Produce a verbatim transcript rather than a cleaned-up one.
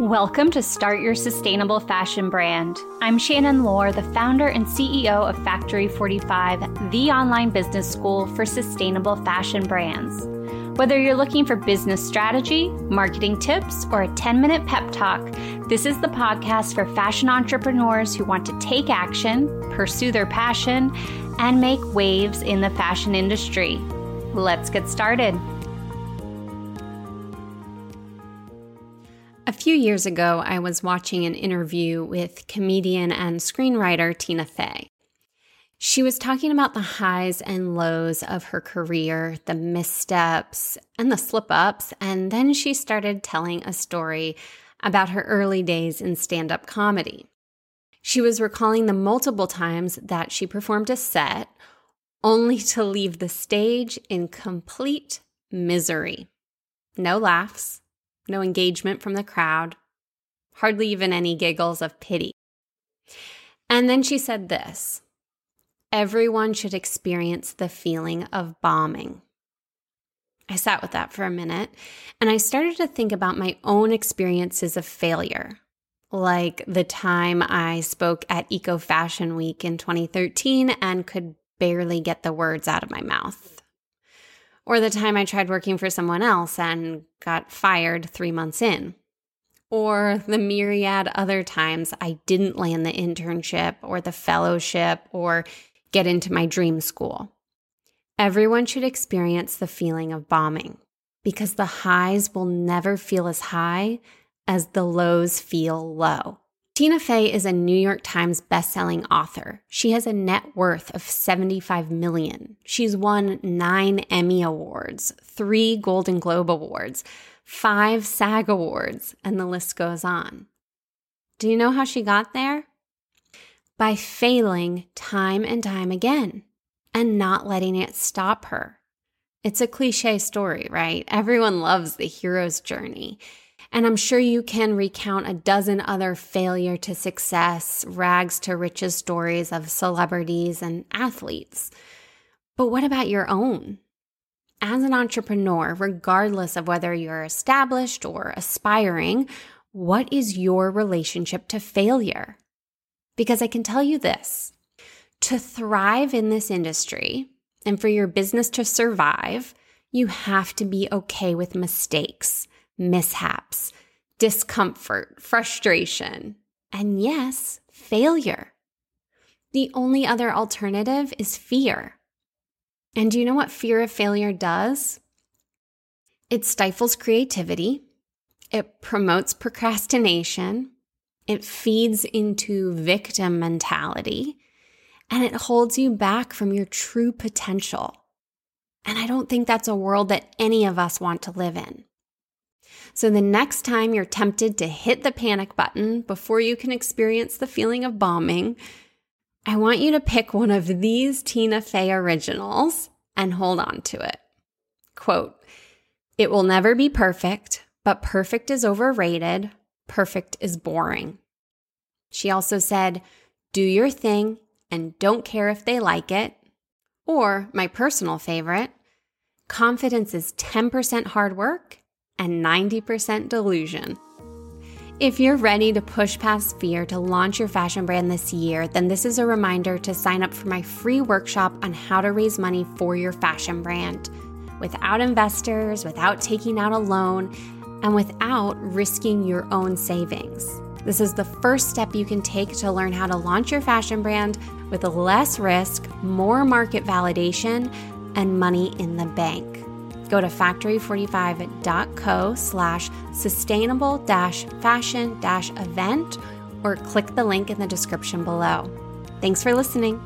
Welcome to Start Your Sustainable Fashion Brand. I'm Shannon Lohr, the founder and C E O of Factory forty-five, the online business school for sustainable fashion brands. Whether you're looking for business strategy, marketing tips, or a ten-minute pep talk, this is the podcast for fashion entrepreneurs who want to take action, pursue their passion, and make waves in the fashion industry. Let's get started. A few years ago, I was watching an interview with comedian and screenwriter Tina Fey. She was talking about the highs and lows of her career, the missteps and the slip-ups, and then she started telling a story about her early days in stand-up comedy. She was recalling the multiple times that she performed a set, only to leave the stage in complete misery. No laughs. No engagement from the crowd, hardly even any giggles of pity. And then she said this, "Everyone should experience the feeling of bombing." I sat with that for a minute, and I started to think about my own experiences of failure, like the time I spoke at Eco Fashion Week in twenty thirteen and could barely get the words out of my mouth. Or the time I tried working for someone else and got fired three months in. Or the myriad other times I didn't land the internship or the fellowship or get into my dream school. Everyone should experience the feeling of bombing because the highs will never feel as high as the lows feel low. Tina Fey is a New York Times bestselling author. She has a net worth of seventy-five million dollars. She's won nine Emmy Awards, three Golden Globe Awards, five SAG Awards, and the list goes on. Do you know how she got there? By failing time and time again and not letting it stop her. It's a cliche story, right? Everyone loves the hero's journey. And I'm sure you can recount a dozen other failure to success, rags to riches stories of celebrities and athletes. But what about your own? As an entrepreneur, regardless of whether you're established or aspiring, what is your relationship to failure? Because I can tell you this, to thrive in this industry and for your business to survive, you have to be okay with mistakes. Mishaps, discomfort, frustration, and yes, failure. The only other alternative is fear. And do you know what fear of failure does? It stifles creativity, it promotes procrastination, it feeds into victim mentality, and it holds you back from your true potential. And I don't think that's a world that any of us want to live in. So the next time you're tempted to hit the panic button before you can experience the feeling of bombing, I want you to pick one of these Tina Fey originals and hold on to it. Quote, "It will never be perfect, but perfect is overrated. Perfect is boring." She also said, "Do your thing and don't care if they like it." Or my personal favorite, "Confidence is ten percent hard work and ninety percent delusion." If you're ready to push past fear to launch your fashion brand this year, then this is a reminder to sign up for my free workshop on how to raise money for your fashion brand without investors, without taking out a loan, and without risking your own savings. This is the first step you can take to learn how to launch your fashion brand with less risk, more market validation, and money in the bank. Go to factory forty-five dot co slash sustainable dash fashion dash event or click the link in the description below. Thanks for listening.